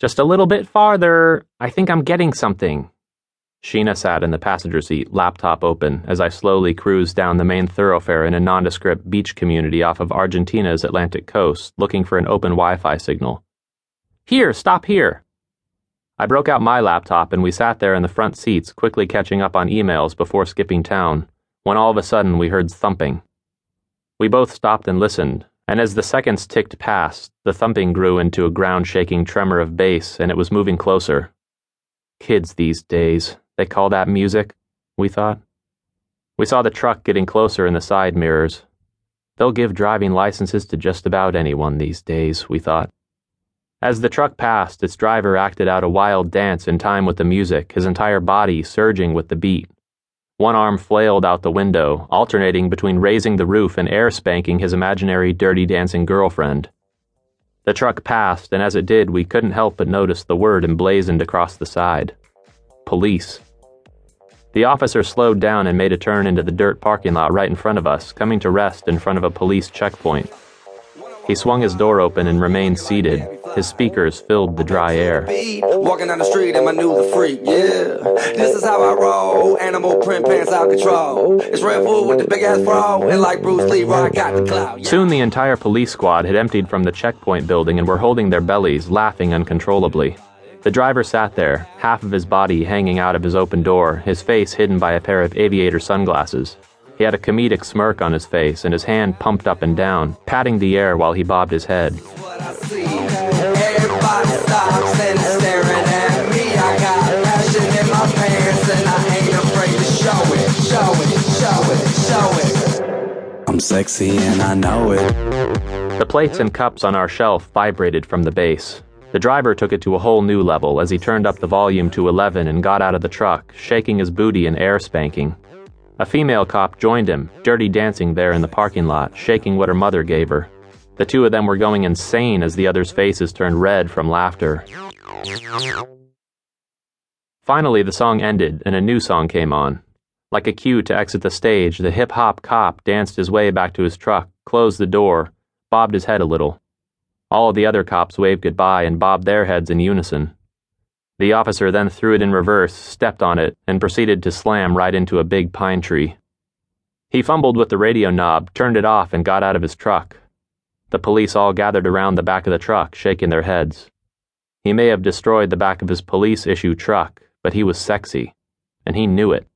Just a little bit farther. I think I'm getting something." Sheena sat in the passenger seat, laptop open, as I slowly cruised down the main thoroughfare in a nondescript beach community off of Argentina's Atlantic coast, looking for an open Wi-Fi signal. "Here, stop here." I broke out my laptop and we sat there in the front seats, quickly catching up on emails before skipping town, when all of a sudden we heard thumping. We both stopped and listened, and as the seconds ticked past, the thumping grew into a ground-shaking tremor of bass, and it was moving closer. Kids these days, they call that music, we thought. We saw the truck getting closer in the side mirrors. They'll give driving licenses to just about anyone these days, we thought. As the truck passed, its driver acted out a wild dance in time with the music, his entire body surging with the beat. One arm flailed out the window, alternating between raising the roof and air spanking his imaginary dirty dancing girlfriend. The truck passed, and as it did, we couldn't help but notice the word emblazoned across the side. Police. The officer slowed down and made a turn into the dirt parking lot right in front of us, coming to rest in front of a police checkpoint. He swung his door open and remained seated. His speakers filled the dry air. Walking down the street and I knew the freak, yeah. This is how I roll. Animal print pants out control. It's Red Bull with the big ass bra. And like Bruce Lee, I got the clout. Soon the entire police squad had emptied from the checkpoint building and were holding their bellies, laughing uncontrollably. The driver sat there, half of his body hanging out of his open door, his face hidden by a pair of aviator sunglasses. He had a comedic smirk on his face and his hand pumped up and down, patting the air while he bobbed his head. I'm sexy and I know it. The plates and cups on our shelf vibrated from the bass. The driver took it to a whole new level as he turned up the volume to 11 and got out of the truck, shaking his booty and air spanking. A female cop joined him, dirty dancing there in the parking lot, shaking what her mother gave her. The two of them were going insane as the others' faces turned red from laughter. Finally, the song ended and a new song came on. Like a cue to exit the stage, the hip-hop cop danced his way back to his truck, closed the door, bobbed his head a little. All of the other cops waved goodbye and bobbed their heads in unison. The officer then threw it in reverse, stepped on it, and proceeded to slam right into a big pine tree. He fumbled with the radio knob, turned it off, and got out of his truck. The police all gathered around the back of the truck, shaking their heads. He may have destroyed the back of his police-issue truck, but he was sexy, and he knew it.